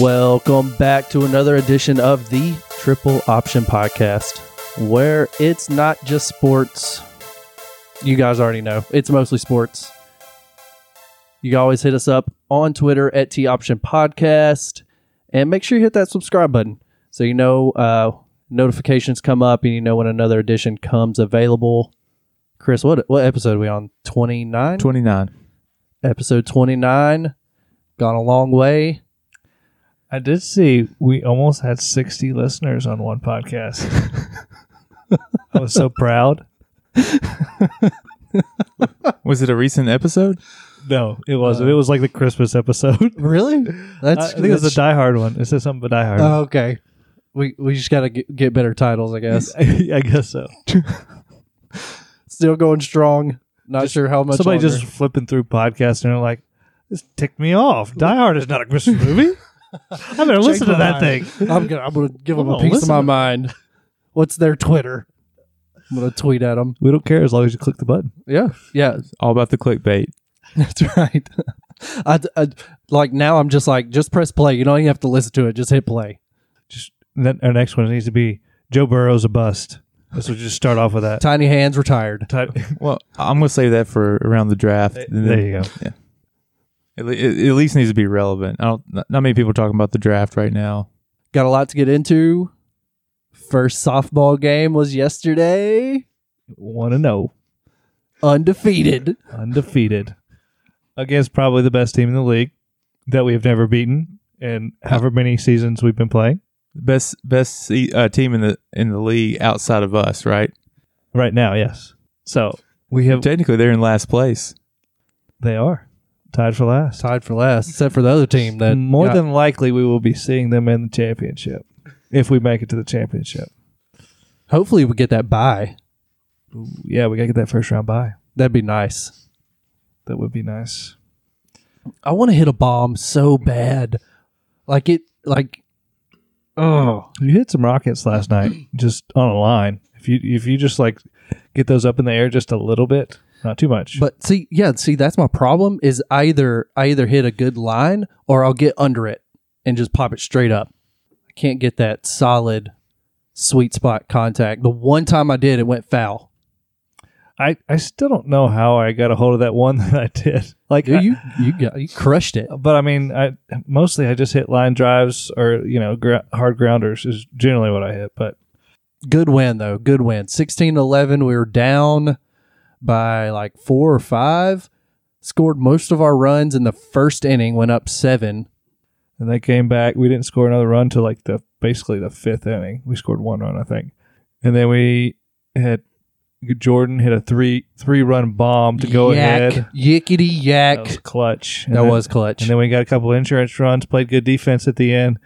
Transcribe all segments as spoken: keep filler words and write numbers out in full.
Welcome back to another edition of the Triple Option Podcast, where it's not just sports. You guys already know. It's mostly sports. You can always hit us up on Twitter at T Option Podcast, and make sure you hit that subscribe button so you know uh, notifications come up and you know when another edition comes available. Chris, what what episode are we on? twenty-nine? twenty-nine. Episode twenty-nine. Gone a long way. I did see we almost had sixty listeners on one podcast. I was so proud. Was it a recent episode? No, it wasn't. Uh, it was like the Christmas episode. Really? That's. I, I think it was the Die Hard one. It said something about Die Hard. Oh, okay. We we just got to get, get better titles, I guess. I, I guess so. Still going strong. Not just, sure how much Somebody longer. Just flipping through podcasts and they're like, this ticked me off. Die Hard is not a Christmas movie. I better listen to that mind. thing. I'm gonna, I'm gonna give I'm them a piece of my mind. What's their Twitter? I'm gonna tweet at them. We don't care as long as you click the button. Yeah, yeah. It's all about the clickbait. That's right. I, I like now. I'm just like, just press play. You don't even have to listen to it. Just hit play. Just then our next one needs to be Joe Burrow's a bust. Let's just start off with that. Tiny hands retired. Tiny, well, I'm gonna save that for around the draft. There, then, there you go. Yeah. It at least needs to be relevant. I don't. Not many people are talking about the draft right now. Got a lot to get into. First softball game was yesterday. Want to know? Undefeated. Undefeated. Against probably the best team in the league that we have never beaten in however many seasons we've been playing. Best best uh, team in the in the league outside of us, right? Right now, yes. So we have technically they're in last place. They are. Tied for last. Tied for last, except for the other team. That More got, than likely, we will be seeing them in the championship, if we make it to the championship. Hopefully, we get that bye. Yeah, we got to get that first round bye. That'd be nice. That would be nice. I want to hit a bomb so bad. Like, it, like, oh. You hit some rockets last night, just on a line. If you If you just, like, get those up in the air just a little bit. Not too much. But see, yeah, see, that's my problem is either I either hit a good line or I'll get under it and just pop it straight up. I can't get that solid sweet spot contact. The one time I did, it went foul. I, I still don't know how I got a hold of that one that I did. Like Dude, I, you you, got, you crushed it. But I mean, I mostly I just hit line drives or, you know, gr- hard grounders is generally what I hit. But good win, though. Good win. sixteen eleven, we were down by like four or five, scored most of our runs in the first inning, went up seven. And they came back. We didn't score another run till like the basically the fifth inning. We scored one run, I think. And then we had Jordan hit a three three run bomb to go yak, ahead. Yickety yak. That was clutch. And that then, was clutch. And then we got a couple of insurance runs, played good defense at the end,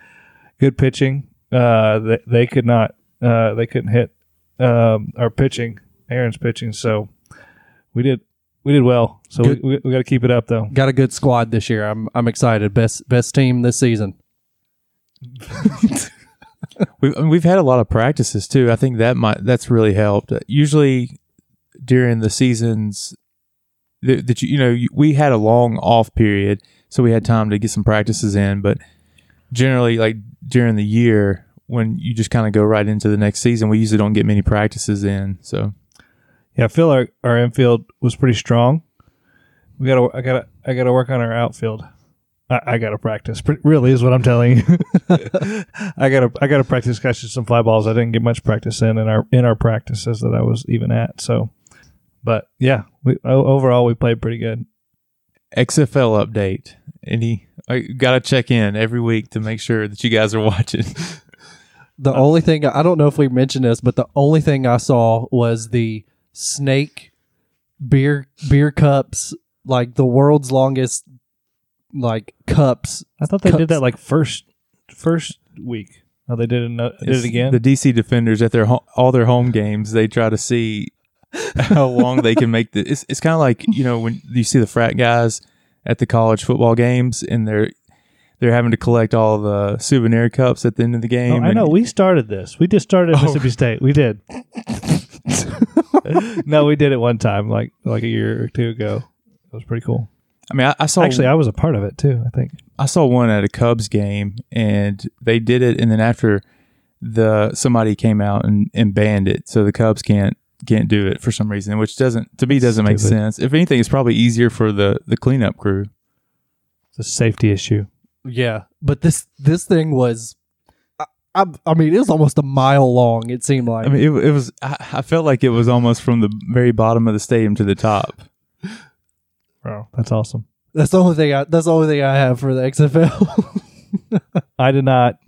good pitching. Uh, they, they could not, uh, they couldn't hit um, our pitching, Aaron's pitching. So, We did, we did well. So good. we we, we got to keep it up, though. Got a good squad this year. I'm I'm excited. Best best team this season. we've we've had a lot of practices too. I think that might that's really helped. Usually during the seasons that, that you you know we had a long off period, so we had time to get some practices in. But generally, like during the year when you just kind of go right into the next season, we usually don't get many practices in. So. Yeah, I feel our, our infield was pretty strong. We gotta, I gotta, I gotta work on our outfield. I, I gotta practice. Really, is what I'm telling you. I gotta, I gotta practice catching some fly balls. I didn't get much practice in in our in our practices that I was even at. So, but yeah, we overall we played pretty good. X F L update. Any, I gotta check in every week to make sure that you guys are watching. The only thing I don't know if we mentioned this, but the only thing I saw was the snake beer beer cups, like the world's longest like cups. I thought they cups. did that like first first week. Oh, they did it, did it again. The D C Defenders at their ho- all their home games, they try to see how long they can make the. It's it's kind of like, you know, when you see the frat guys at the college football games and they're they're having to collect all the souvenir cups at the end of the game. Oh, I know and, we started this. We just started at Mississippi oh. State. We did. No, we did it one time, like like a year or two ago. It was pretty cool. I mean, I, I saw... Actually, I was a part of it, too, I think. I saw one at a Cubs game, and they did it, and then after the somebody came out and, and banned it, so the Cubs can't can't do it for some reason, which doesn't, to me, doesn't Stupid. make sense. If anything, it's probably easier for the, the cleanup crew. It's a safety issue. Yeah, but this this thing was... I, I mean, it was almost a mile long, it seemed like. I mean, it, it was... I, I felt like it was almost from the very bottom of the stadium to the top. Wow, that's awesome. That's the only thing I, that's the only thing I have for the X F L. I did not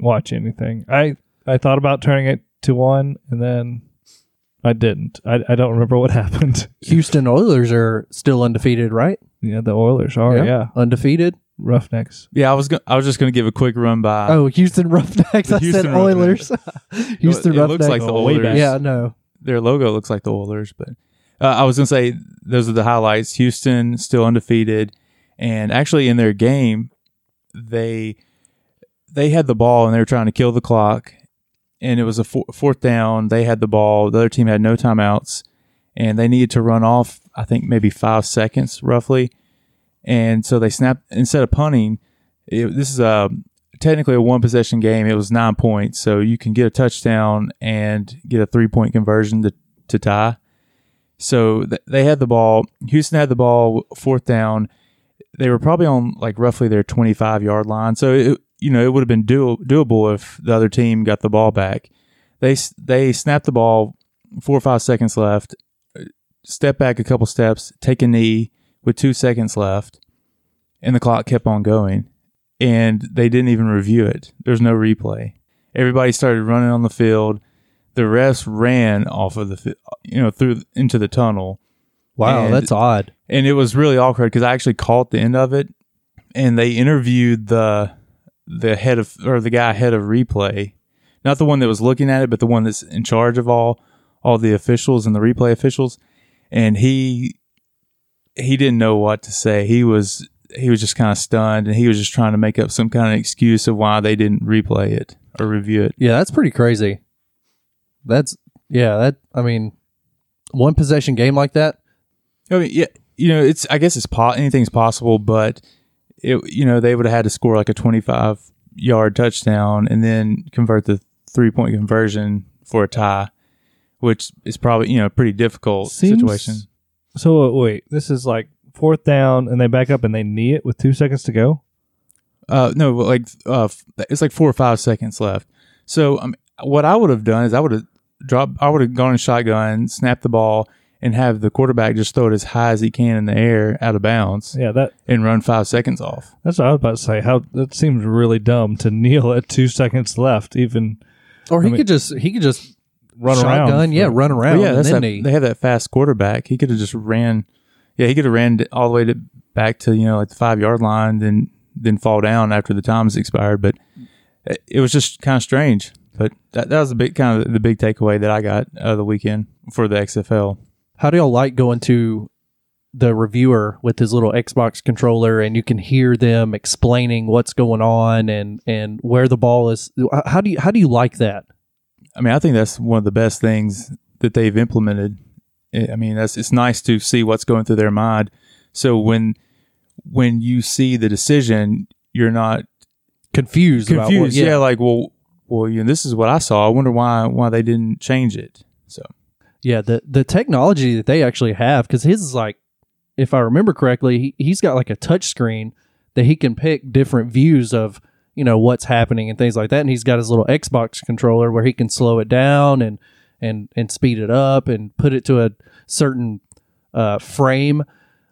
watch anything. I, I thought about turning it to one, and then I didn't. I, I don't remember what happened. Houston Oilers are still undefeated, right? Yeah, the Oilers are, yeah. yeah. Undefeated. Roughnecks. Yeah, I was go- I was just going to give a quick run by. Oh, Houston Roughnecks. I Houston said Oilers. Houston it Roughnecks. It looks like the Oilers. Yeah, no. Their logo looks like the Oilers, but uh, I was going to say those are the highlights. Houston still undefeated, and actually in their game, they they had the ball and they were trying to kill the clock, and it was a four- fourth down. They had the ball. The other team had no timeouts, and they needed to run off. I think maybe five seconds roughly. And so they snapped, instead of punting, it, this is a, technically a one-possession game. It was nine points, so you can get a touchdown and get a three-point conversion to, to tie. So th- they had the ball. Houston had the ball, fourth down. They were probably on, like, roughly their twenty-five-yard line. So, it, you know, it would have been do- doable if the other team got the ball back. They, they snapped the ball, four or five seconds left, step back a couple steps, take a knee, with two seconds left, and the clock kept on going, and they didn't even review it. There's no replay. Everybody started running on the field. The refs ran off of the, you know, through into the tunnel. Wow, and, that's odd. And it was really awkward because I actually caught the end of it, and they interviewed the the head of or the guy head of replay, not the one that was looking at it, but the one that's in charge of all all the officials and the replay officials, and he. He didn't know what to say. He was he was just kind of stunned, and he was just trying to make up some kind of excuse of why they didn't replay it or review it. Yeah, that's pretty crazy. That's yeah. That I mean, one possession game like that. I mean, yeah, you know, it's I guess it's po- anything's possible, but it you know they would have had to score like a twenty-five yard touchdown and then convert the three point conversion for a tie, which is probably you know a pretty difficult Seems- situation. So, uh, wait, this is like fourth down, and they back up, and they knee it with two seconds to go? Uh, no, like uh, it's like four or five seconds left. So, um, what I would have done is I would have dropped, I would have gone shotgun, snapped the ball, and have the quarterback just throw it as high as he can in the air, out of bounds, yeah, that and run five seconds off. That's what I was about to say. How that seems really dumb to kneel at two seconds left, even. Or he I mean, could just he could just. Run shotgun, around. Shotgun, yeah, run around. Well, yeah, that's that, they have that fast quarterback. He could have just ran. Yeah, he could have ran all the way to, back to, you know, like the five-yard line, then then fall down after the time's expired. But it was just kind of strange. But that, that was a big, kind of the big takeaway that I got uh, the weekend for the X F L. How do y'all like going to the reviewer with his little Xbox controller and you can hear them explaining what's going on and, and where the ball is? How do you, how do you like that? I mean, I think that's one of the best things that they've implemented. I mean, that's it's nice to see what's going through their mind. So when when you see the decision, you're not confused. Confused, about what, yeah. yeah. Like, well, well, you know, this is what I saw. I wonder why why they didn't change it. So, yeah, the the technology that they actually have, because his is like, if I remember correctly, he, he's got like a touch screen that he can pick different views of. You know what's happening and things like that, and he's got his little Xbox controller where he can slow it down and and and speed it up and put it to a certain uh, frame.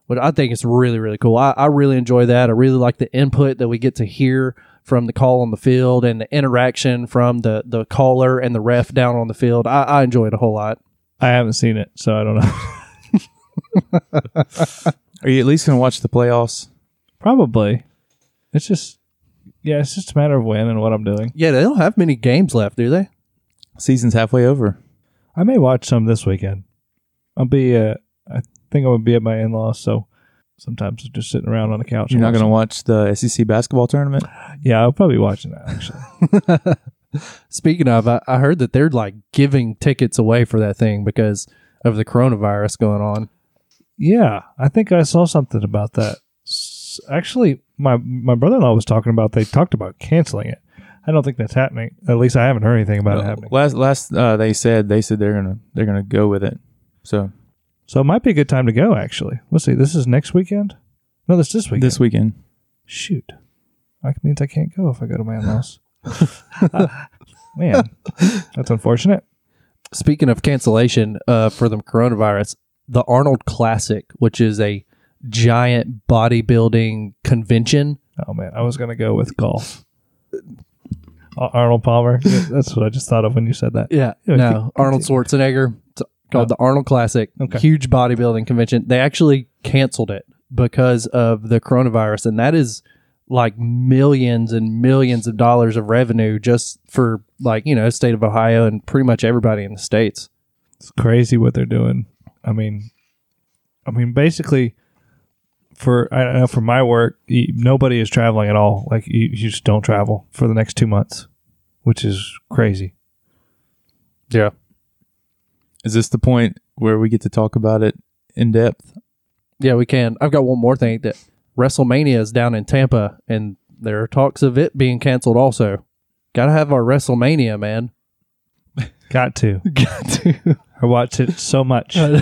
But I think it's really really cool. I, I really enjoy that. I really like the input that we get to hear from the call on the field and the interaction from the the caller and the ref down on the field. I, I enjoy it a whole lot. I haven't seen it, so I don't know. Are you at least gonna watch the playoffs? Probably. It's just. Yeah, it's just a matter of when and what I'm doing. Yeah, they don't have many games left, do they? Season's halfway over. I may watch some this weekend. I'll be, uh, I think I'm going to be at my in-laws, so sometimes I'm just sitting around on the couch. You're not going to watch the S E C basketball tournament? Yeah, I'll probably be watching that, actually. Speaking of, I, I heard that they're, like, giving tickets away for that thing because of the coronavirus going on. Yeah, I think I saw something about that. Actually, my my brother-in-law was talking about, they talked about canceling it. I don't think that's happening. At least I haven't heard anything about no, it happening. Last last uh, they said they said they're gonna they're gonna go with it. So so it might be a good time to go. Actually, let's see. This is next weekend. No, this this weekend. This weekend. Shoot, that means I can't go if I go to my in-laws. Man, that's unfortunate. Speaking of cancellation uh, for the coronavirus, the Arnold Classic, which is a giant bodybuilding convention. Oh man, I was gonna go with golf. Arnold Palmer. That's what I just thought of when you said that. Yeah. No, Arnold Schwarzenegger. It's called oh. the Arnold Classic. Okay. Huge bodybuilding convention. They actually canceled it because of the coronavirus, and that is like millions and millions of dollars of revenue just for, like, you know, state of Ohio and pretty much everybody in the states. It's crazy what they're doing. I mean, I mean, basically, for I don't know, for my work, nobody is traveling at all. Like, you, you just don't travel for the next two months, which is crazy. Yeah. Is this the point where we get to talk about it in depth? Yeah, we can. I've got one more thing. That WrestleMania is down in Tampa, and there are talks of it being canceled also. Got to have our WrestleMania, man. Got to. Got to. I watch it so much. So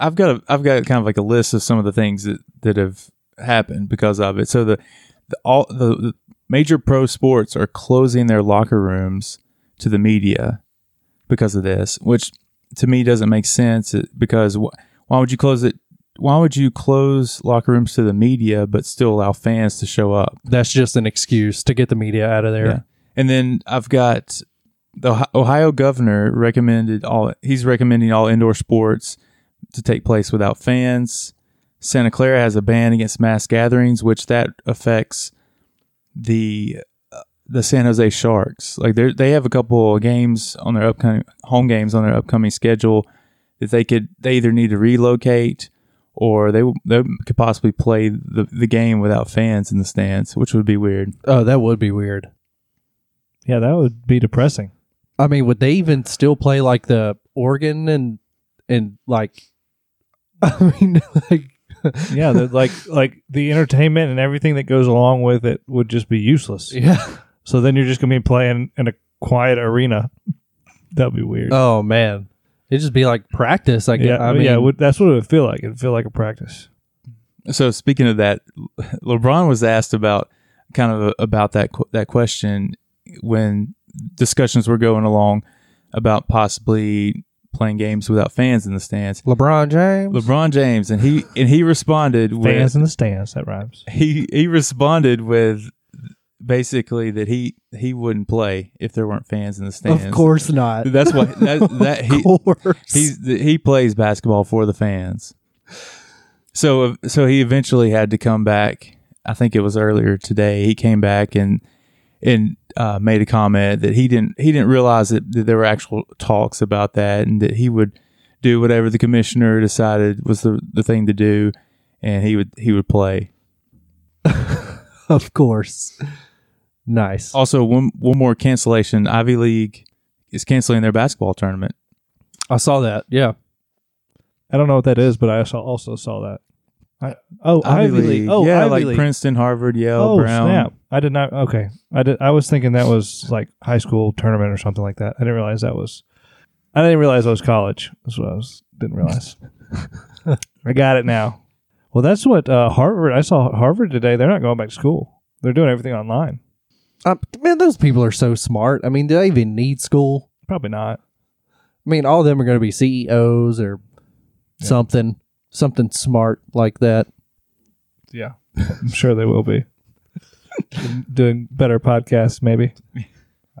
I've got a, I've got kind of like a list of some of the things that, that have happened because of it. So the, the all the, the major pro sports are closing their locker rooms to the media because of this, which to me doesn't make sense. Because wh- why would you close it? Why would you close locker rooms to the media but still allow fans to show up? That's just an excuse to get the media out of there. Yeah. And then I've got the Ohio governor recommended all. He's recommending all indoor sports to take place without fans. Santa Clara has a ban against mass gatherings, which that affects the uh, the San Jose Sharks. Like they they have a couple of games on their upcoming home games on their upcoming schedule that they could they either need to relocate or they they could possibly play the, the game without fans in the stands, which would be weird. Oh, that would be weird. Yeah, that would be depressing. I mean, would they even still play like the Oregon and and like, I mean, like, yeah, like, like the entertainment and everything that goes along with it would just be useless. Yeah. So then you're just gonna be playing in a quiet arena. That'd be weird. Oh man, it'd just be like practice. I guess. Yeah, I mean, yeah, it would, that's what it would feel like. It'd feel like a practice. So speaking of that, LeBron was asked about kind of about that that question when discussions were going along about possibly playing games without fans in the stands. LeBron James. LeBron James. And he and he responded fans with... Fans in the stands. That rhymes. He he responded with basically that he, he wouldn't play if there weren't fans in the stands. Of course not. That's why... That, that, he, of course. He, he plays basketball for the fans. So, so he eventually had to come back. I think it was earlier today. He came back and... and uh, made a comment that he didn't he didn't realize that, that there were actual talks about that and that he would do whatever the commissioner decided was the, the thing to do, and he would he would play. Of course. Nice. Also, one one more cancellation. Ivy League is canceling their basketball tournament. I saw that. Yeah. I don't know what that is, but I saw, also saw that. I, oh, Ivy, Ivy League. League. Oh, yeah, Ivy like League. Princeton, Harvard, Yale, oh, Brown. Snap. I did not. Okay, I did. I was thinking that was like high school tournament or something like that. I didn't realize that was. I didn't realize that was college. That's what I was. Didn't realize. I got it now. Well, that's what uh, Harvard. I saw Harvard today. They're not going back to school. They're doing everything online. Uh, man, those people are so smart. I mean, do they even need school? Probably not. I mean, all of them are going to be C E Os or yeah. something. Something smart like that. Yeah. I'm sure they will be. Doing better podcasts, maybe.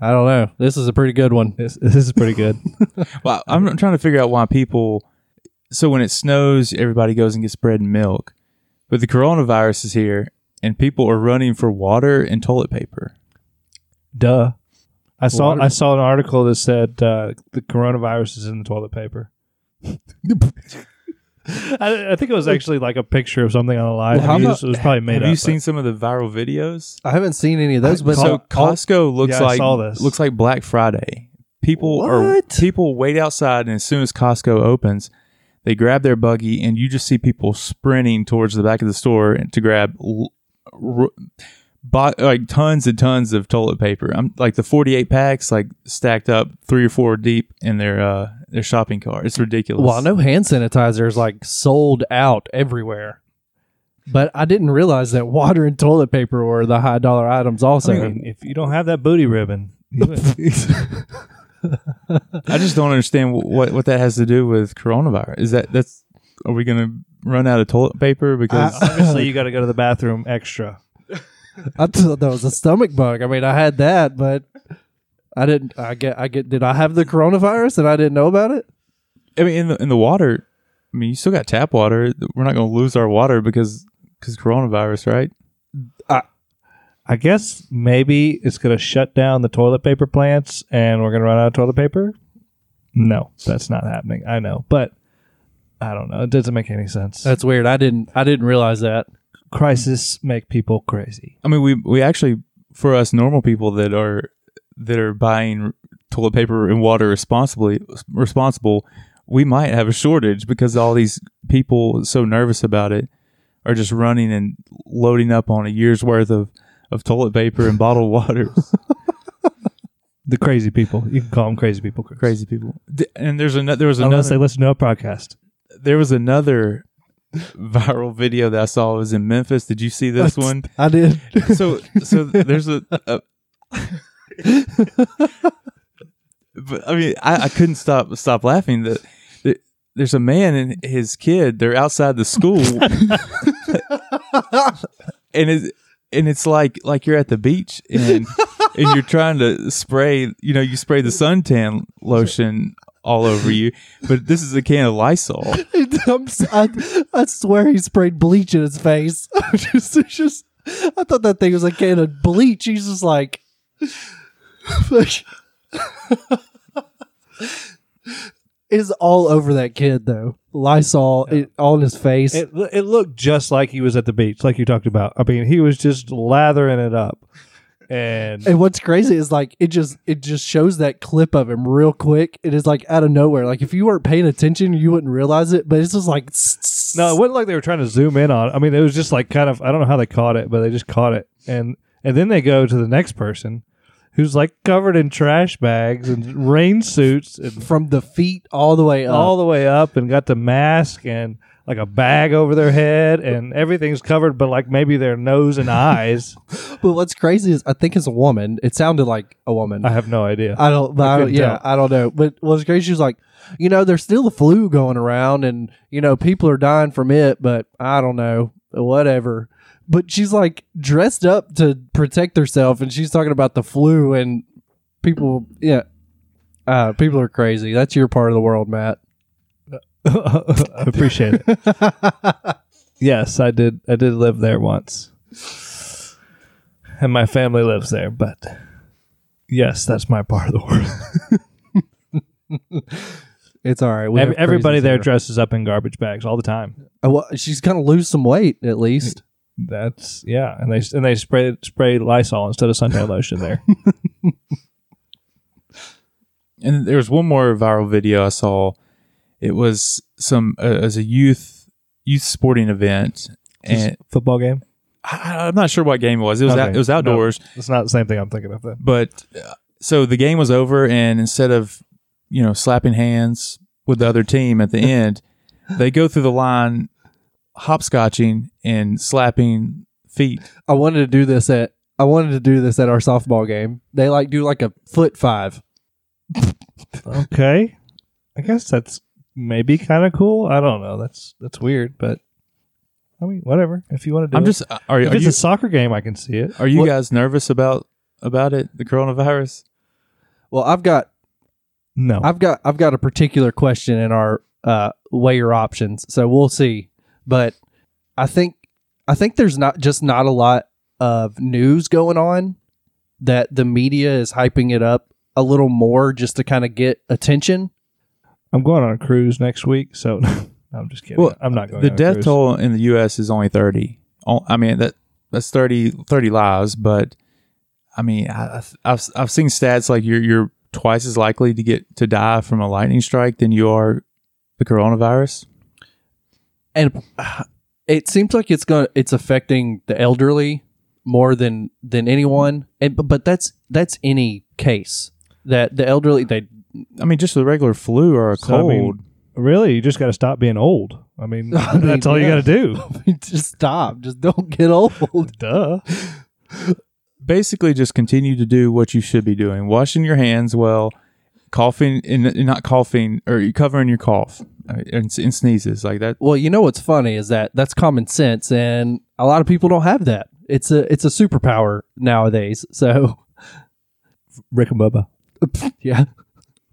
I don't know. This is a pretty good one. This, this is pretty good. Well, I'm trying to figure out why people... So when it snows, everybody goes and gets bread and milk. But the coronavirus is here, and people are running for water and toilet paper. Duh. I saw water. I saw an article that said uh, the coronavirus is in the toilet paper. I, I think it was actually like a picture of something on a live. Well, it was probably made have up. Have you seen some of the viral videos? I haven't seen any of those. But so Costco looks yeah, like looks like Black Friday. People what? are people wait outside, and as soon as Costco opens, They grab their buggy, and you just see people sprinting towards the back of the store to grab l- r- bought, like tons and tons of toilet paper. I'm like the forty-eight packs, like stacked up three or four deep in their uh, their shopping cart. It's ridiculous. Well, I know hand sanitizer is like sold out everywhere, but I didn't realize that water and toilet paper were the high dollar items. Also, I mean, if you don't have that booty ribbon. I just don't understand what what that has to do with coronavirus. Is that that's are we going to run out of toilet paper? Because I, obviously you got to go to the bathroom extra. I thought that was a stomach bug. I mean, I had that, but I didn't. I get. I get. Did I have the coronavirus and I didn't know about it? I mean, in the in the water. I mean, you still got tap water. We're not going to lose our water because because coronavirus, right? I, I guess maybe it's going to shut down the toilet paper plants and we're going to run out of toilet paper? No, that's not happening. I know, but I don't know. It doesn't make any sense. That's weird. I didn't I didn't realize that. Crisis make people crazy. I mean, we we actually, for us normal people that are that are buying toilet paper and water responsibly responsible, we might have a shortage because all these people so nervous about it are just running and loading up on a year's worth of of toilet paper and bottled waters. The crazy people. You can call them crazy people. Chris. Crazy people. And there's an, there was another... Unless they listen to a podcast. There was another viral video that I saw. It was in Memphis. Did you see this That's, one? I did. So so there's a... a but I mean, I, I couldn't stop stop laughing. The, the, there's a man and his kid. They're outside the school. and it's... And it's like like you're at the beach and and you're trying to spray, you know, you spray the suntan lotion all over you, but this is a can of Lysol. I, I swear he sprayed bleach in his face. just, just, I thought that thing was a can of bleach. He's just like... It's all over that kid, though. Lysol, yeah. It, all in his face. It, it looked just like he was at the beach, like you talked about. I mean, he was just lathering it up. And and what's crazy is like it just it just shows that clip of him real quick. It is like out of nowhere. Like if you weren't paying attention, you wouldn't realize it. But it's just like no, it wasn't like they were trying to zoom in on it. I mean, it was just like kind of I don't know how they caught it, but they just caught it. And and then they go to the next person, who's like covered in trash bags and rain suits. And from the feet all the way up. All the way up and got the mask and like a bag over their head and everything's covered but like maybe their nose and eyes. But what's crazy is I think it's a woman. It sounded like a woman. I have no idea. I don't, I I don't yeah, tell. I don't know. But what's crazy, she was like, you know, there's still the flu going around and, you know, people are dying from it, but I don't know, whatever. But she's like dressed up to protect herself, and she's talking about the flu and people. Yeah, uh, people are crazy. That's your part of the world, Matt. I appreciate it. Yes, I did. I did live there once, and my family lives there. But yes, that's my part of the world. It's all right. We Every, everybody there dresses up in garbage bags all the time. Oh, well, she's gonna lose some weight at least. That's yeah, and they and they spray spray Lysol instead of suntan lotion there. And there was one more viral video I saw. It was some uh, as a youth youth sporting event and football game. I, I'm not sure what game it was. It was okay. out, it was outdoors. No, it's not the same thing I'm thinking of. Then. But uh, so the game was over, and instead of you know slapping hands with the other team at the end, they go through the line. Hopscotching and slapping feet. I wanted to do this at I wanted to do this at our softball game. They like do like a foot five. Okay, I guess that's maybe kind of cool. I don't know. That's that's weird, but I mean, whatever. If you want to do, I'm it. just. Are, if are it's you, a soccer game, I can see it. Are you what? guys nervous about about it? The coronavirus. Well, I've got no. I've got I've got a particular question in our uh, weigh your options. So we'll see. But I think I think there's not just not a lot of news going on that the media is hyping it up a little more just to kind of get attention. I'm going on a cruise next week, so no, I'm just kidding. Well, I'm not going. The on a death cruise. toll in the U S is only thirty. I mean that that's thirty, thirty lives, but I mean I, I've I've seen stats like you're you're twice as likely to get to die from a lightning strike than you are the coronavirus. And uh, it seems like it's going it's affecting the elderly more than than anyone. And but that's that's any case that the elderly they. I mean, just the regular flu or a so, cold. I mean, really, you just got to stop being old. I mean, I mean that's all yeah. you got to do. I mean, just stop. Just don't get old. Duh. Basically, just continue to do what you should be doing: washing your hands well, coughing and not coughing, or you covering your cough and, and sneezes like that. Well, you know what's funny is that that's common sense, and a lot of people don't have that. It's a it's a superpower nowadays. So, Rick and Bubba. Yeah.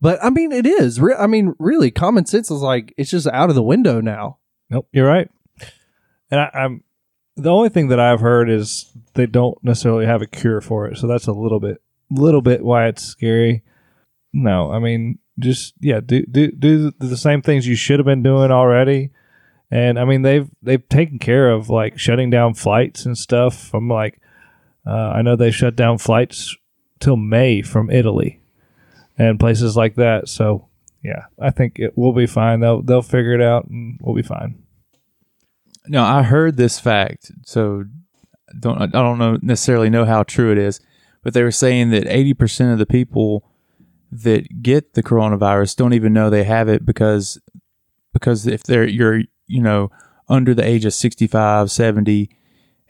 But, I mean, it is. Re- I mean, really, common sense is like, it's just out of the window now. Nope, you're right. And I, I'm the only thing that I've heard is they don't necessarily have a cure for it. So that's a little bit, little bit why it's scary. No, I mean, just, yeah, do do, do the same things you should have been doing already. And, I mean, they've they've taken care of, like, shutting down flights and stuff. I'm like, uh, I know they shut down flights till May from Italy. And places like that. So, yeah, I think it will be fine. They'll, they'll figure it out and we'll be fine. No, I heard this fact. So don't I don't know necessarily know how true it is. But they were saying that eighty percent of the people that get the coronavirus don't even know they have it because because if they're you're, you know, under the age of sixty-five, seventy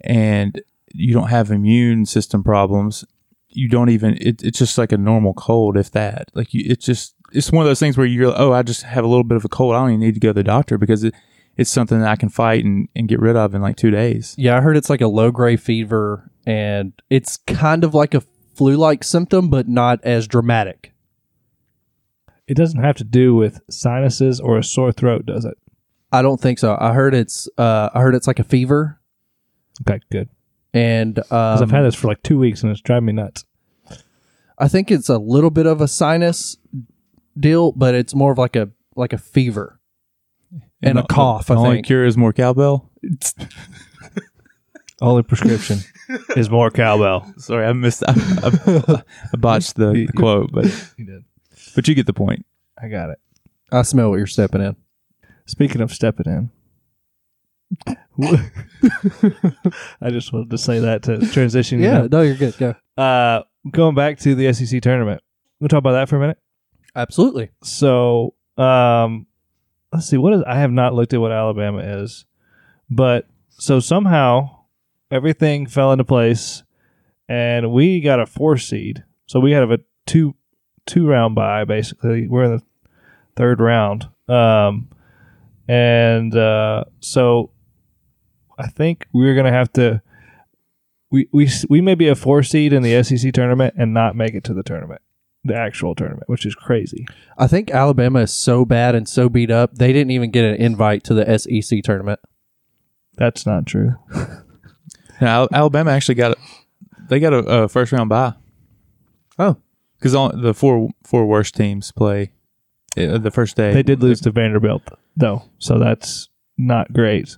and you don't have immune system problems, you don't even, it, it's just like a normal cold, if that. Like, you, it's just, it's one of those things where you're like, oh, I just have a little bit of a cold. I don't even need to go to the doctor because it, it's something that I can fight and, and get rid of in like two days. Yeah, I heard it's like a low-grade fever, and it's kind of like a flu-like symptom, but not as dramatic. It doesn't have to do with sinuses or a sore throat, does it? I don't think so. I heard it's, uh, I heard it's like a fever. Okay, good. And um, 'cause I've had this for like two weeks and it's driving me nuts. I think it's a little bit of a sinus deal, but it's more of like a like a fever and, and a cough. The, I the think. Only cure is more cowbell. Only prescription is more cowbell. Sorry, I missed. I, I, I botched the, the quote, but you did. But you get the point. I got it. I smell what you're stepping in. Speaking of stepping in. I just wanted to say that to transition. Yeah, no, you're good. Go. Uh, going back to the S E C tournament, we'll talk about that for a minute. Absolutely. So, um, let's see. What is? I have not looked at what Alabama is, but so somehow everything fell into place, and we got a four seed. So we had a two two round bye. Basically, we're in the third round, um, and uh, so. I think we're going to have to we, – we we may be a four seed in the S E C tournament and not make it to the tournament, the actual tournament, which is crazy. I think Alabama is so bad and so beat up, they didn't even get an invite to the S E C tournament. That's not true. Now, Alabama actually got – they got a, a first-round bye. Oh. Because the four four worst teams play the first day. They did lose to Vanderbilt, though, so that's not great.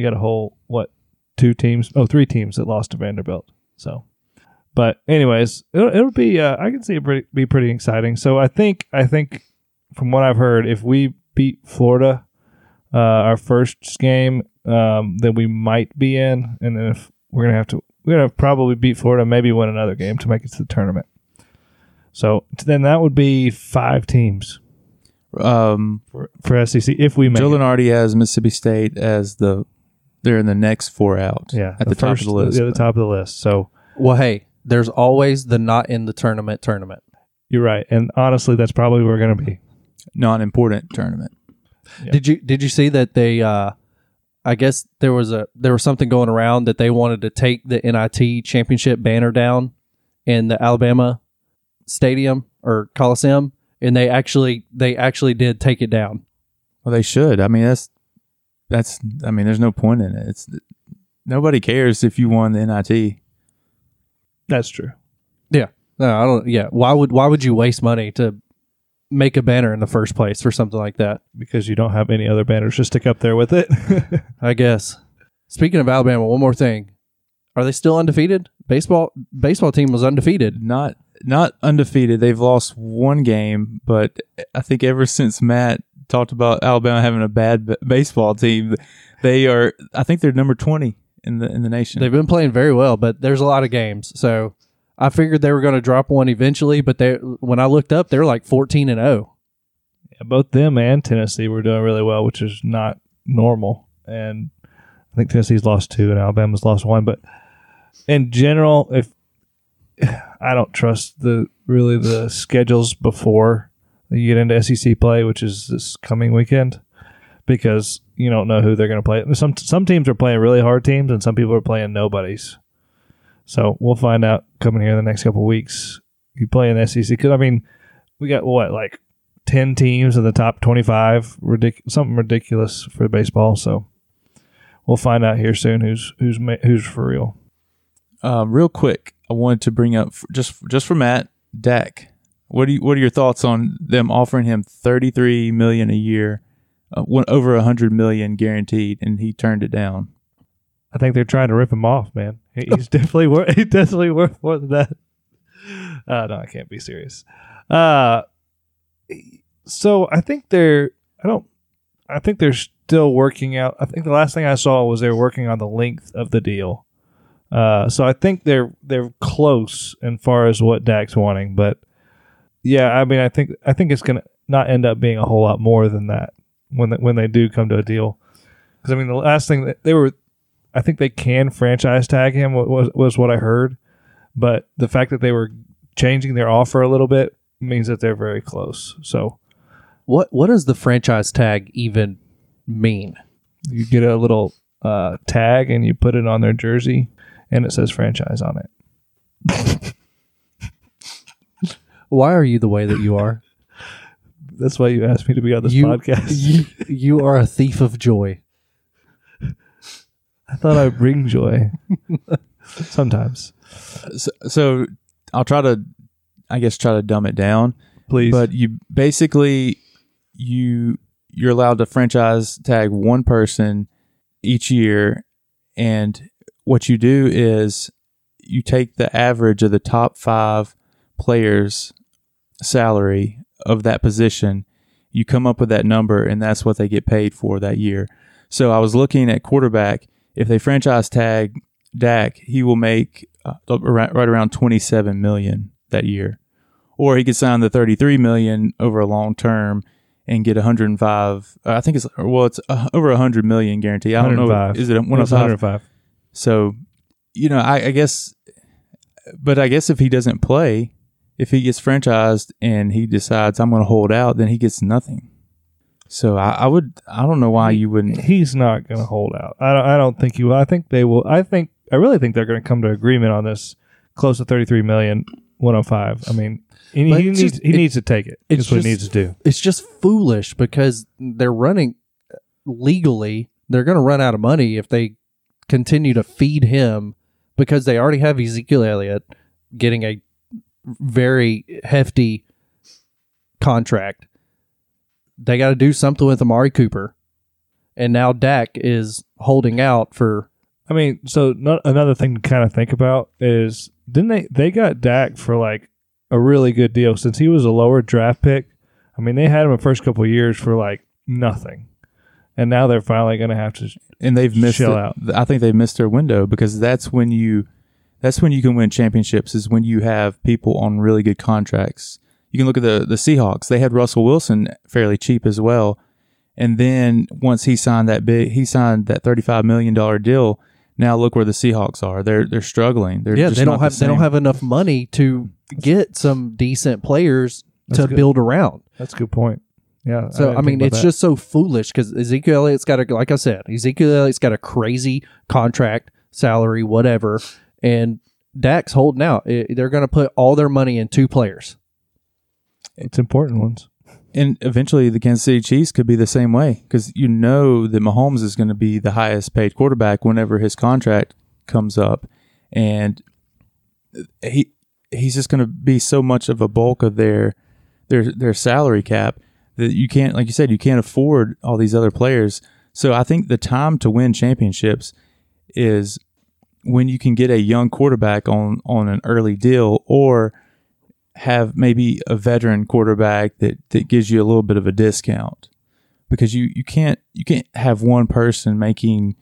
You got a whole, what, two teams? Oh, three teams that lost to Vanderbilt. So, but anyways, it'll, it'll be, uh, I can see it pretty, be pretty exciting. So I think, I think from what I've heard, if we beat Florida, uh, our first game, um, then we might be in. And then if we're going to have to, we're going to probably beat Florida, maybe win another game to make it to the tournament. So then that would be five teams. Um, for, for S E C, if we make it. Jalen already has Mississippi State as the, they're in the next four out. Yeah, at the, the top first, of the list. Yeah, the top of the list. So, well, hey, there's always the not in the tournament tournament. You're right, and honestly, that's probably where we're going to be. Non-important tournament. Yeah. Did you Did you see that they? Uh, I guess there was a there was something going around that they wanted to take the N I T championship banner down in the Alabama Stadium or Coliseum, and they actually they actually did take it down. Well, they should. I mean, that's. That's, I mean, there's no point in it. It's nobody cares if you won the N I T. That's true. Yeah. No, I don't. Yeah. Why would Why would you waste money to make a banner in the first place or something like that? Because you don't have any other banners to stick up there with it. I guess. Speaking of Alabama, one more thing: are they still undefeated? Baseball Baseball team was undefeated. Not Not undefeated. They've lost one game, but I think ever since Matt talked about Alabama having a bad b- baseball team. They are, I think they're number twenty in the in the nation. They've been playing very well, but there's a lot of games. So I figured they were going to drop one eventually, but they when I looked up, they're like fourteen and oh. Yeah, both them and Tennessee were doing really well, which is not normal. And I think Tennessee's lost two and Alabama's lost one. But in general, if I don't trust the really the schedules before you get into S E C play, which is this coming weekend, because you don't know who they're going to play. Some some teams are playing really hard teams, and some people are playing nobodies. So we'll find out coming here in the next couple of weeks. You play in the S E C because I mean, we got what like ten teams in the top twenty-five, ridic- something ridiculous for baseball. So we'll find out here soon who's who's ma- who's for real. Uh, real quick, I wanted to bring up just just for Matt, Dak. What do you, what are your thoughts on them offering him thirty-three million dollars a year, uh, one, over a hundred million guaranteed, and he turned it down? I think they're trying to rip him off, man. He's definitely worth he's definitely worth more than that. Uh, no, I can't be serious. Uh, so I think they're I don't I think they're still working out. I think the last thing I saw was they're working on the length of the deal. Uh, so I think they're they're close as far as what Dak's wanting, but yeah, I mean, I think I think it's gonna not end up being a whole lot more than that when the, when they do come to a deal. Because I mean, the last thing that they were, I think they can franchise tag him was was what I heard, but the fact that they were changing their offer a little bit means that they're very close. So, what what does the franchise tag even mean? You get a little uh, tag and you put it on their jersey, and it says franchise on it. Why are you the way that you are? That's why you asked me to be on this you, podcast. you, you are a thief of joy. I thought I'd bring joy. Sometimes. So, so I'll try to, I guess, try to dumb it down. Please. But you basically, you, you're allowed to franchise tag one person each year. And what you do is you take the average of the top five players salary of that position, you come up with that number, and that's what they get paid for that year. So I was looking at quarterback. If they franchise tag Dak, he will make uh, right around twenty-seven million dollars that year, or he could sign the thirty-three million dollars over a long term and get one hundred five. Uh, I think it's well, it's uh, over one hundred million dollars guarantee. I don't know. Is it one hundred five? one hundred five. So, you know, I, I guess, but I guess if he doesn't play. If he gets franchised and he decides I'm going to hold out, then he gets nothing. So I, I would, I don't know why you wouldn't. He's not going to hold out. I don't, I don't think he will. I think they will. I think I really think they're going to come to agreement on this. Close to thirty-three million, one hundred five. I mean, he, he needs just, he it, needs to take it. It's That's what just, he needs to do. It's just foolish because they're running legally. They're going to run out of money if they continue to feed him because they already have Ezekiel Elliott getting a very hefty contract. They got to do something with Amari Cooper, and now Dak is holding out for. I mean, so not, another thing to kind of think about is didn't they they got Dak for like a really good deal since he was a lower draft pick. I mean, they had him the first couple of years for like nothing, and now they're finally going to have to. And they've missed shell out. I think they missed their window because that's when you. That's when you can win championships is when you have people on really good contracts. You can look at the, the Seahawks. They had Russell Wilson fairly cheap as well. And then once he signed that big, he signed that thirty-five million dollars deal. Now look where the Seahawks are. They're they're struggling. They're yeah, just they don't have the they don't have enough money to get some decent players That's to good. build around. That's a good point. Yeah. So I, I mean, it's that. just so foolish because Ezekiel Elliott's got a like I said, Ezekiel Elliott's got a crazy contract, salary, whatever. And Dak's holding out. They're going to put all their money in two players. It's important ones. And eventually the Kansas City Chiefs could be the same way because you know that Mahomes is going to be the highest paid quarterback whenever his contract comes up. And he he's just going to be so much of a bulk of their their their salary cap that you can't, like you said, you can't afford all these other players. So I think the time to win championships is when you can get a young quarterback on, on an early deal or have maybe a veteran quarterback that, that gives you a little bit of a discount. because you, you can't you can't have one person making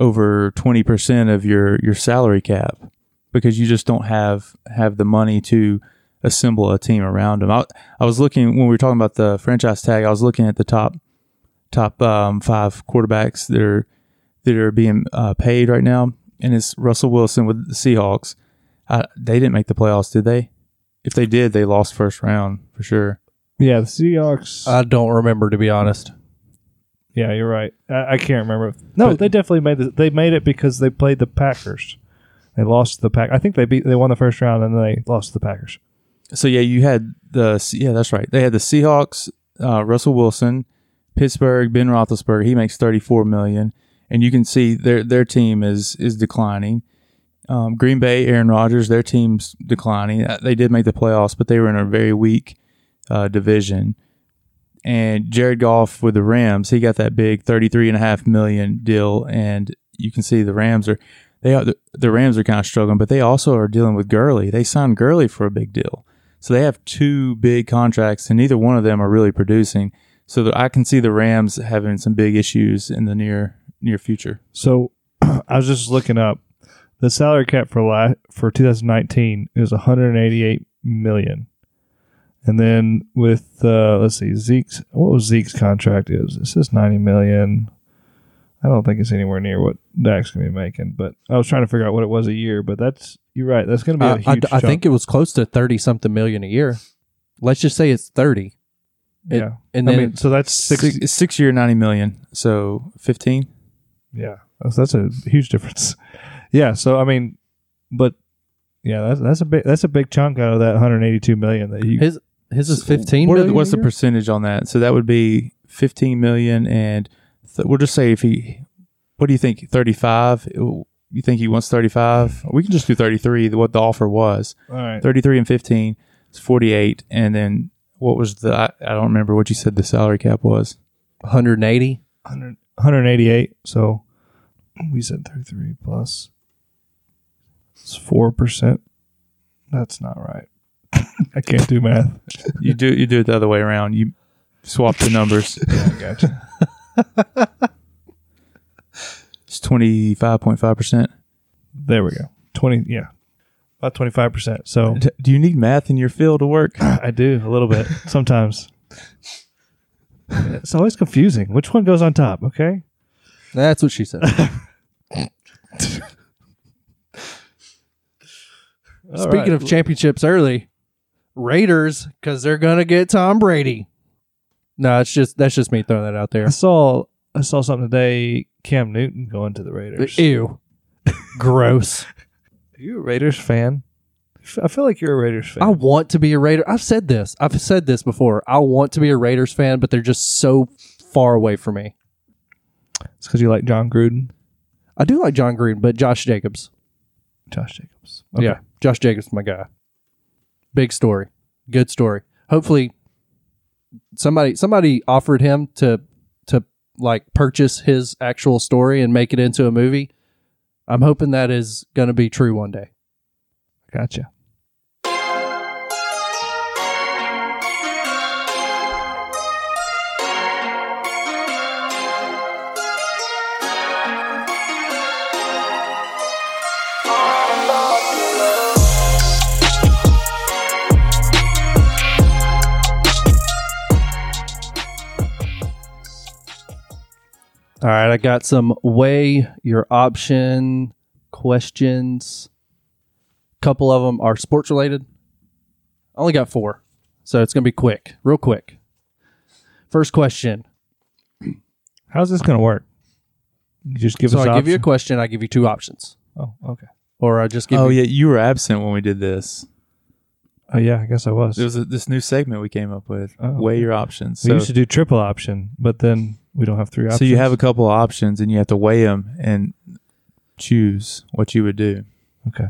over twenty percent of your, your salary cap, because you just don't have, have the money to assemble a team around them. I, I was looking, when we were talking about the franchise tag, I was looking at the top top um, five quarterbacks that are that are being uh, paid right now, and it's Russell Wilson with the Seahawks. Uh, they didn't make the playoffs, did they? If they did, they lost first round for sure. Yeah, the Seahawks. I don't remember, to be honest. Yeah, you're right. I, I can't remember. No, but they definitely made the, they made it because they played the Packers. They lost the Pack. I think they beat. They won the first round and they lost to the Packers. So yeah, you had the yeah. That's right. They had the Seahawks. Uh, Russell Wilson, Pittsburgh. Ben Roethlisberger. He makes thirty-four million dollars, and you can see their their team is is declining. Um, Green Bay, Aaron Rodgers. Their team's declining. They did make the playoffs, but they were in a very weak uh, division. And Jared Goff with the Rams, he got that big thirty-three and a half million dollars deal, and you can see the Rams are they are, the Rams are kind of struggling, but they also are dealing with Gurley. They signed Gurley for a big deal, so they have two big contracts, and neither one of them are really producing. So that I can see the Rams having some big issues in the near near future. So I was just looking up the salary cap for la- for twenty nineteen is one hundred eighty-eight million dollars. And then with, uh, let's see, Zeke's, what was Zeke's contract is? It says ninety million dollars. I don't think it's anywhere near what Dak's going to be making, but I was trying to figure out what it was a year, but that's, you're right, that's going to be a huge I, I, chunk. I think it was close to thirty-something million a year. Let's just say it's thirty. It, yeah. And then I mean, so that's six, six year, ninety million dollars, so fifteen? Yeah, that's, that's a huge difference. Yeah, so I mean, but yeah, that's, that's, a, big, that's a big chunk out of that one hundred eighty-two million dollars that you... His, His is fifteen. What, what's the percentage on that? So that would be fifteen million, and th- we'll just say if he. What do you think? Thirty-five. You think he wants thirty-five? We can just do thirty-three. What the offer was. All right. Thirty-three and fifteen is forty-eight, and then what was the? I, I don't remember what you said the salary cap was. One hundred eighty. One hundred eighty-eight. So we said thirty-three plus. It's four percent. That's not right. I can't do math. You do you do it the other way around. You swap the numbers. Yeah, I gotcha. It's twenty five point five percent. There we go. Twenty yeah. About twenty five percent. So D- do you need math in your field to work? I do, a little bit. Sometimes. It's always confusing. Which one goes on top, okay? That's what she said. Speaking right. of championships early, Raiders, because they're gonna get Tom Brady. No, it's just that's just me throwing that out there. I saw I saw something today. Cam Newton going to the Raiders. Ew, gross. Are you a Raiders fan? I feel like you're a Raiders fan. I want to be a Raider. I've said this. I've said this before. I want to be a Raiders fan, but they're just so far away from me. It's because you like John Gruden. I do like John Gruden, but Josh Jacobs. Josh Jacobs. Okay. Yeah, Josh Jacobs is my guy. Big story. Good story. Hopefully somebody somebody offered him to to like purchase his actual story and make it into a movie. I'm hoping that is going to be true one day. Gotcha. All right, I got some weigh your option questions. A couple of them are sports related. I only got four, so it's going to be quick, real quick. First question. How's this going to work? You just give so us So I option. give you a question, I give you two options. Oh, okay. Or I just give Oh, you- yeah, you were absent when we did this. Oh, yeah, I guess I was. There was a, this new segment we came up with, oh, Weigh okay. Your Options. So we used to do triple option, but then we don't have three options. So you have a couple of options, and you have to weigh them and choose what you would do. Okay.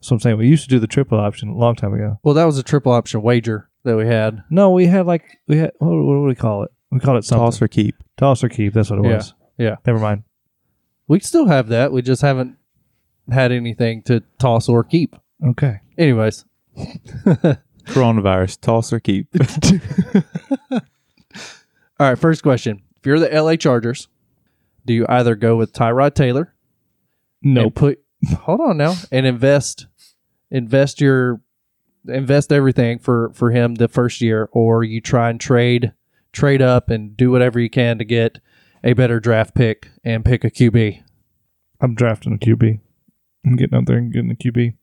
So I'm saying we used to do the triple option a long time ago. Well, that was a triple option wager that we had. No, we had like, we had what, what do we call it? We called it something. Toss or keep. Toss or keep, that's what it yeah. was. Yeah. Never mind. We still have that. We just haven't had anything to toss or keep. Okay. Anyways. Coronavirus, toss or keep. All right, first question. If you're the L A Chargers, do you either go with Tyrod Taylor? No. Put, hold on now. And invest invest your invest everything for, for him the first year, or you try and trade trade up and do whatever you can to get a better draft pick and pick a Q B. I'm drafting a Q B. I'm getting out there and getting a Q B.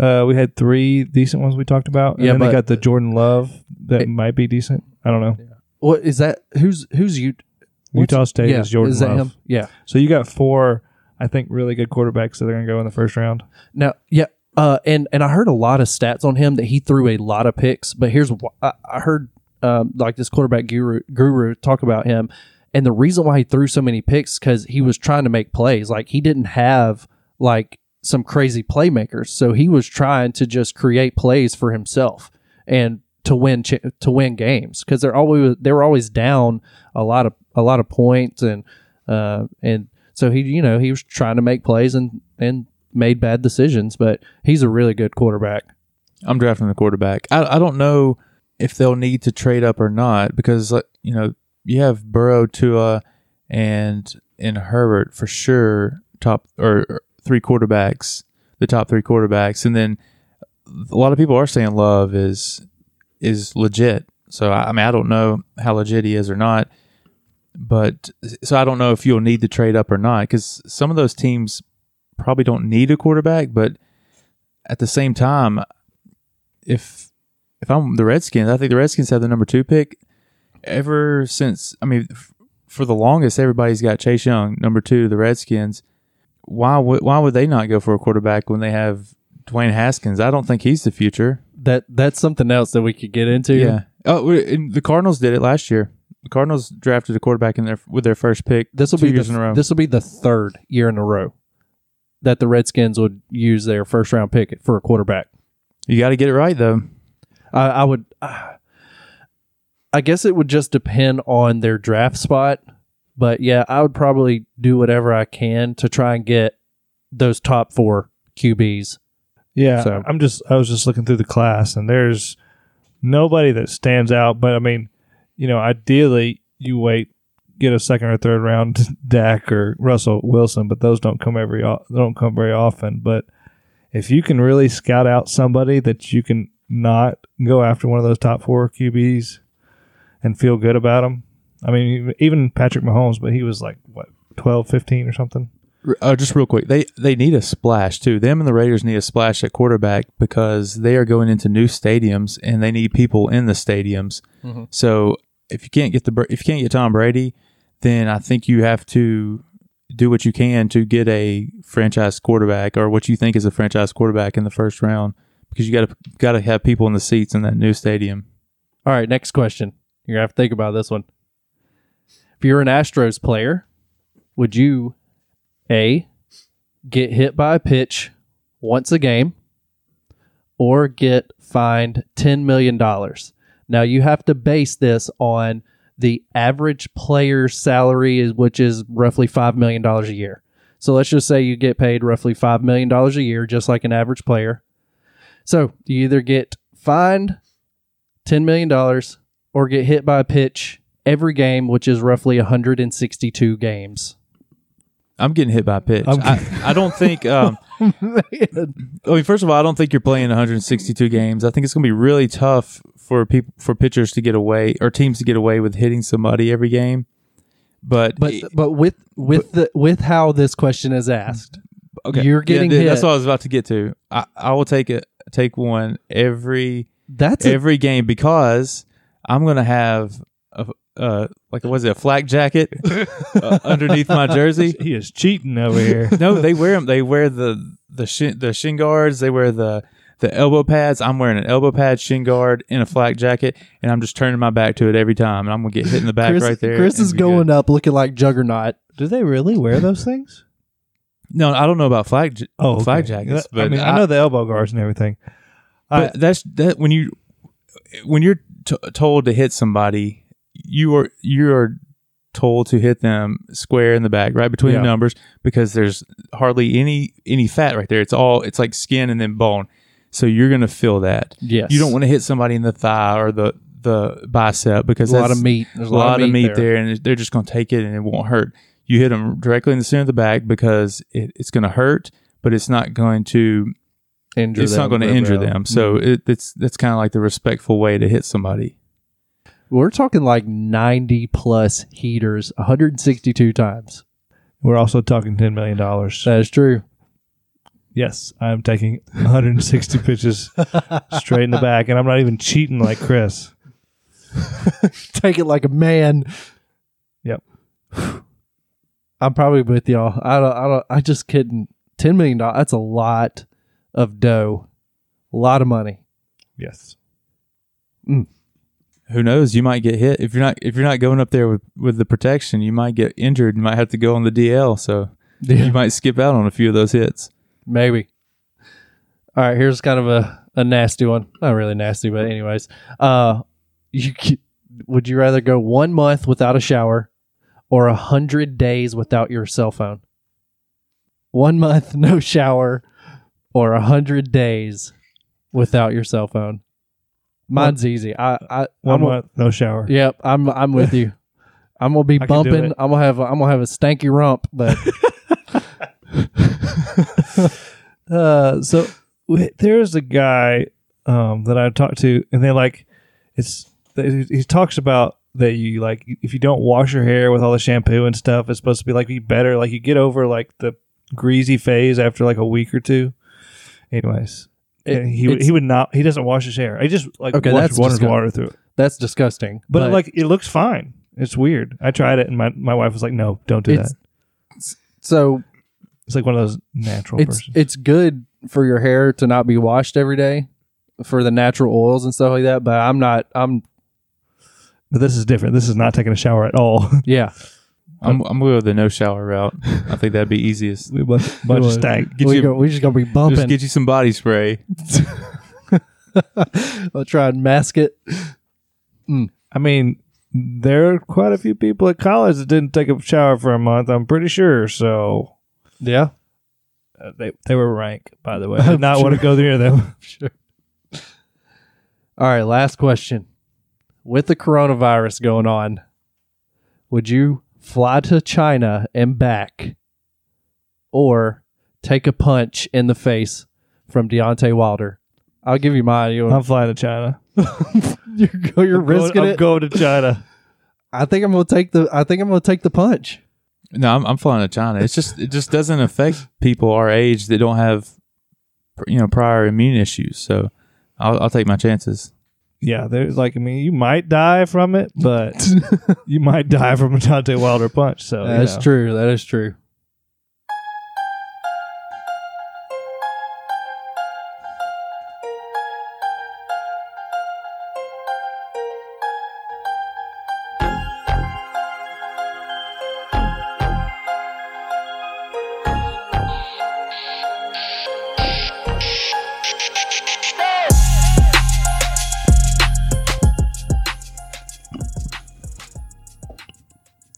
Uh, we had three decent ones we talked about. And yeah, then they got the Jordan Love that it, might be decent. I don't know. Yeah. What is that? Who's who's you? Utah State yeah, is Jordan is that Love. Him? Yeah. So you got four, I think, really good quarterbacks that are going to go in the first round. Now, yeah, uh, and and I heard a lot of stats on him that he threw a lot of picks. But here's what I, I heard, um, like this quarterback guru guru talk about him, and the reason why he threw so many picks because he was trying to make plays. Like he didn't have like. some crazy playmakers, so he was trying to just create plays for himself and to win ch- to win games because they're always they were always down a lot of a lot of points and uh, and so he you know he was trying to make plays and and made bad decisions, but he's a really good quarterback. I'm drafting the quarterback. I I don't know if they'll need to trade up or not because you know you have Burrow, Tua, and and Herbert for sure top or. Three quarterbacks, the top three quarterbacks, and then a lot of people are saying Love is is legit. So I, I mean, I don't know how legit he is or not, but so I don't know if you'll need to trade up or not because some of those teams probably don't need a quarterback. But at the same time, if if I'm the Redskins, I think the Redskins have the number two pick ever since. I mean, f- for the longest, everybody's got Chase Young, number two, the Redskins. Why would why would they not go for a quarterback when they have Dwayne Haskins? I don't think he's the future. That that's something else that we could get into. Yeah. Oh, and the Cardinals did it last year. The Cardinals drafted a quarterback in their with their first pick. This will be years the, in a row. This will be the third year in a row that the Redskins would use their first round pick for a quarterback. You got to get it right though. I, I would. Uh, I guess it would just depend on their draft spot. But, yeah, I would probably do whatever I can to try and get those top four Q Bs. Yeah, so. I'm just, I was just looking through the class, and there's nobody that stands out. But, I mean, you know, ideally, you wait, get a second or third round Dak or Russell Wilson, but those don't come every don't come very often. But if you can really scout out somebody that you can not go after one of those top four Q Bs and feel good about them, I mean, even Patrick Mahomes, but he was like, what, twelve, fifteen or something? Uh, just real quick, they they need a splash, too. Them and the Raiders need a splash at quarterback because they are going into new stadiums, and they need people in the stadiums. Mm-hmm. So if you can't get the if you can't get Tom Brady, then I think you have to do what you can to get a franchise quarterback or what you think is a franchise quarterback in the first round because you got to got to have people in the seats in that new stadium. All right, next question. You're going to have to think about this one. If you're an Astros player, would you, A, get hit by a pitch once a game or get fined ten million dollars? Now, you have to base this on the average player's salary, which is roughly five million dollars a year. So let's just say you get paid roughly five million dollars a year, just like an average player. So you either get fined ten million dollars or get hit by a pitch every game, which is roughly one hundred sixty-two games. I'm getting hit by a pitch. I, I don't think... Um, I mean, first of all, I don't think you're playing one hundred sixty-two games. I think it's going to be really tough for people, for pitchers to get away, or teams to get away with hitting somebody every game. But but, but with with but, the with how this question is asked, okay, you're getting yeah, hit. That's what I was about to get to. I, I will take a, take one every, that's every a, game because I'm going to have... A, Uh, like was it a flak jacket uh, underneath my jersey? He is cheating over here. No, they wear them. They wear the the shin, the shin guards. They wear the the elbow pads. I'm wearing an elbow pad, shin guard, and a flak jacket, and I'm just turning my back to it every time. And I'm gonna get hit in the back Chris, right there. Chris is going good. Up looking like Juggernaut. Do they really wear those things? No, I don't know about flak oh, okay. flak jackets, but I mean, I, I know the elbow guards and everything. But I, that's that when you when you're t- told to hit somebody. You are you are told to hit them square in the back, right between yeah. the numbers, because there's hardly any any fat right there. It's all it's like skin and then bone. So you're gonna feel that. Yes. You don't want to hit somebody in the thigh or the the bicep because there's a lot of meat. There's a lot, lot of meat, meat there. there, and they're just going to take it and it won't hurt. You hit them directly in the center of the back because it, it's going to hurt, but it's not going to injure. It's them not going to injure well. them. So mm-hmm. it, it's that's kind of like the respectful way to hit somebody. We're talking like ninety plus heaters, one hundred and sixty-two times. We're also talking ten million dollars. That is true. Yes, I'm taking one hundred sixty pitches straight in the back, and I'm not even cheating like Chris. Take it like a man. Yep. I'm probably with y'all. I don't. I don't. I just kidding. Ten million dollars. That's a lot of dough. A lot of money. Yes. Mm. Who knows? You might get hit if you're not if you're not going up there with, with the protection. You might get injured. You might have to go on the D L. So yeah. You might skip out on a few of those hits. Maybe. All right, here's kind of a, a nasty one. Not really nasty, but anyways. Uh, you would you rather go one month without a shower or one hundred days without your cell phone? One month, no shower, or one hundred days without your cell phone? Mine's one, easy. I, I One I'm, month, no shower. Yep, I'm I'm with you. I'm going to be I bumping. I'm going to have a, I'm gonna have a stanky rump, but... uh, so w- there's a guy um, that I talked to, and they like it's. They, he talks about that you like if you don't wash your hair with all the shampoo and stuff, it's supposed to be like be better. Like you get over like the greasy phase after like a week or two. Anyways, it, he would he would not. He doesn't wash his hair. I just like okay, wash water, disgu- water through it. That's disgusting. But, but like it looks fine. It's weird. I tried it, and my my wife was like, "No, don't do that." So. It's like one of those natural it's, persons. It's good for your hair to not be washed every day for the natural oils and stuff like that, but I'm not, I'm... But this is different. This is not taking a shower at all. Yeah. I'm I'm going with the no shower route. I think that'd be easiest. we must, bunch of stank. Get we you, go, we're just going to be bumping. Just get you some body spray. I'll try and mask it. Mm. I mean... There are quite a few people at college that didn't take a shower for a month, I'm pretty sure, so... Yeah. Uh, they they were rank, by the way. I did not sure. want to go near them. Sure. All right, last question. With the coronavirus going on, would you fly to China and back or take a punch in the face from Deontay Wilder? I'll give you mine. You I'm flying to China. you're go, you're I'm risking going, it. I'm going to China. I think I'm going to take the I think I'm going to take the punch. No, I'm, I'm flying to China. It's just it just doesn't affect people our age that don't have, you know, prior immune issues. So, I'll, I'll take my chances. Yeah, there's like I mean, you might die from it, but you might die from a Deontay Wilder punch. So that's you know. true. That is true.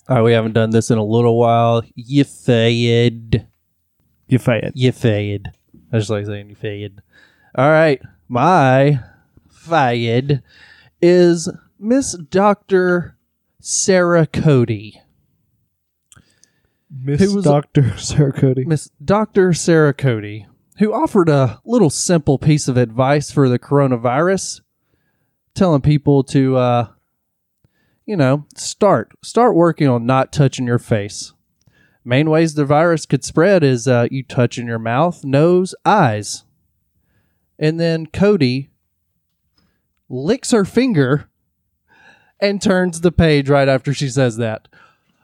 All right, we haven't done this in a little while. You fade. You fade. You fade. I just like saying you fade. All right, my fade is Miss Doctor Sarah Cody. Miss Doctor Sarah Cody. Miss Doctor Sarah Cody, who offered a little simple piece of advice for the coronavirus, telling people to... uh You know, start start working on not touching your face. Main ways the virus could spread is uh, you touching your mouth, nose, eyes. And then Cody licks her finger and turns the page right after she says that.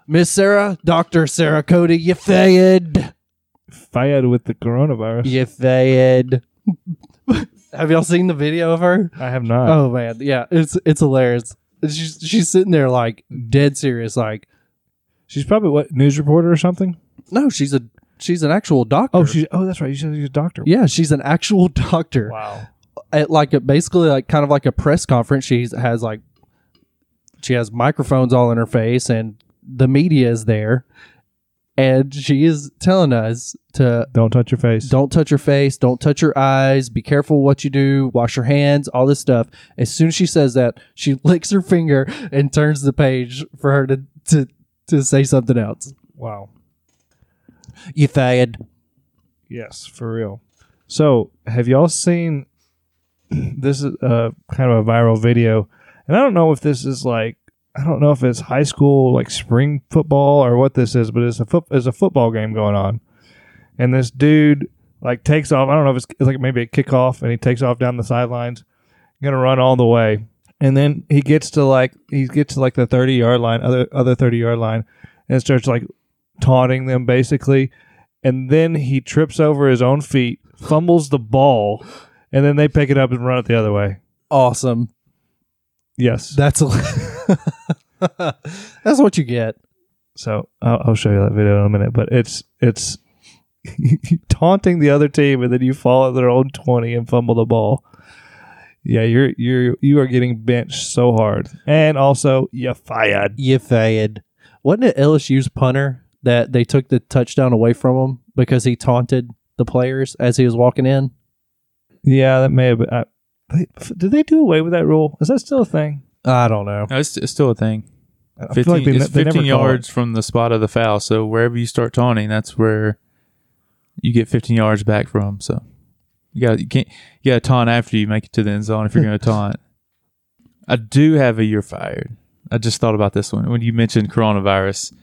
Miss Sarah, Doctor Sarah Cody, you fired. Fired with the coronavirus. You fired. Have y'all seen the video of her? I have not. Oh, man. Yeah, it's it's hilarious. She's, she's sitting there like dead serious, like she's probably what news reporter or something. No, she's a she's an actual doctor. Oh, she's oh that's right. You said she's a doctor. Yeah, she's an actual doctor. Wow. At like a, basically like kind of like a press conference. She has like she has microphones all in her face, and the media is there, And she is telling us to... Don't touch your face. Don't touch your face. Don't touch your eyes. Be careful what you do. Wash your hands. All this stuff. As soon as she says that, she licks her finger and turns the page for her to to, to say something else. Wow. You fired. Yes, for real. So, have y'all seen... This is uh, kind of a viral video. And I don't know if this is like... I don't know if it's high school, like spring football or what this is, but it's a foot, it's a football game going on. And this dude like takes off. I don't know if it's, it's like maybe a kickoff, and he takes off down the sidelines, going to run all the way. And then he gets to like, he gets to like the thirty yard line, other, other thirty yard line, and starts like taunting them basically. And then he trips over his own feet, fumbles the ball, and then they pick it up and run it the other way. Awesome. Yes. That's a... That's what you get. So I'll, I'll show you that video in a minute, but it's it's taunting the other team, and then you fall at their own twenty and fumble the ball. Yeah, you're you're you are getting benched so hard, and also you fired. You fired. Wasn't it L S U's punter that they took the touchdown away from him because he taunted the players as he was walking in? Yeah, that may have been. I, did they do away with that rule? Is that still a thing? I don't know. No, it's, it's still a thing. I fifteen, feel like they, it's they fifteen yards from the spot of the foul. So wherever you start taunting, that's where you get fifteen yards back from. So you got you can't you got to taunt after you make it to the end zone if you're going to taunt. I do have a you're fired. I just thought about this one when you mentioned coronavirus.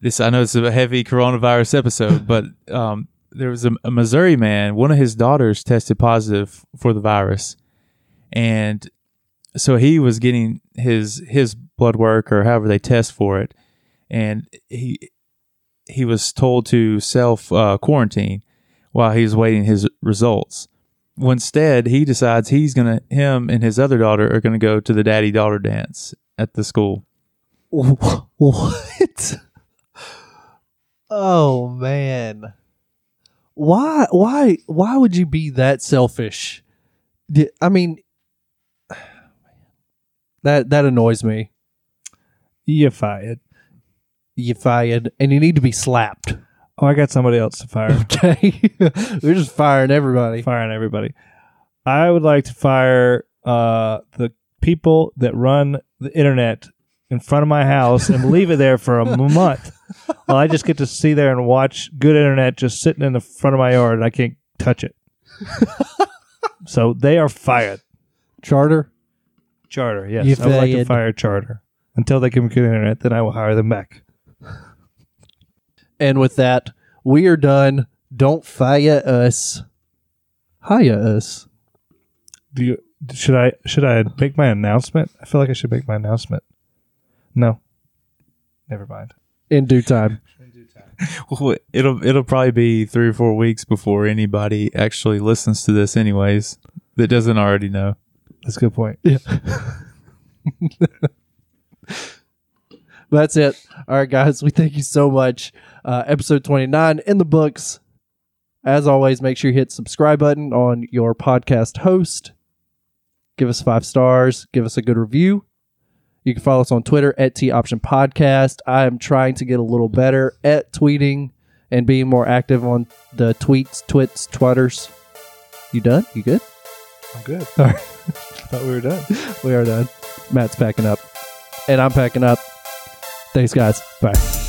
This I know it's a heavy coronavirus episode, but um, there was a, a Missouri man. One of his daughters tested positive for the virus, and. So he was getting his his blood work or however they test for it, and he he was told to self uh, quarantine while he was waiting his results. Well, instead, he decides he's gonna him and his other daughter are gonna go to the daddy daughter dance at the school. What? Oh man, why why why would you be that selfish? I mean. That that annoys me. You're fired. You're fired. And you need to be slapped. Oh, I got somebody else to fire. Okay. We're just firing everybody. Firing everybody. I would like to fire uh, the people that run the internet in front of my house and leave it there for a month. Well, I just get to sit there and watch good internet just sitting in the front of my yard, and I can't touch it. So they are fired. Charter? Charter, yes. I would like to fire Charter. Until they can get internet, then I will hire them back. And with that, we are done. Don't fire us. Hire us. Do you, should I should I make my announcement? I feel like I should make my announcement. No. Never mind. In due time. In due time. Well, it'll it'll probably be three or four weeks before anybody actually listens to this anyways that doesn't already know. That's a good point. Yeah. That's it. All right, guys. We thank you so much. Uh, episode twenty-nine in the books. As always, make sure you hit subscribe button on your podcast host. Give us five stars. Give us a good review. You can follow us on Twitter at T Option Podcast. I am trying to get a little better at tweeting and being more active on the tweets, twits, twitters. You done? You good? I'm good. All right. Thought we were done. We are done. Matt's packing up. And I'm packing up. Thanks, guys. Bye.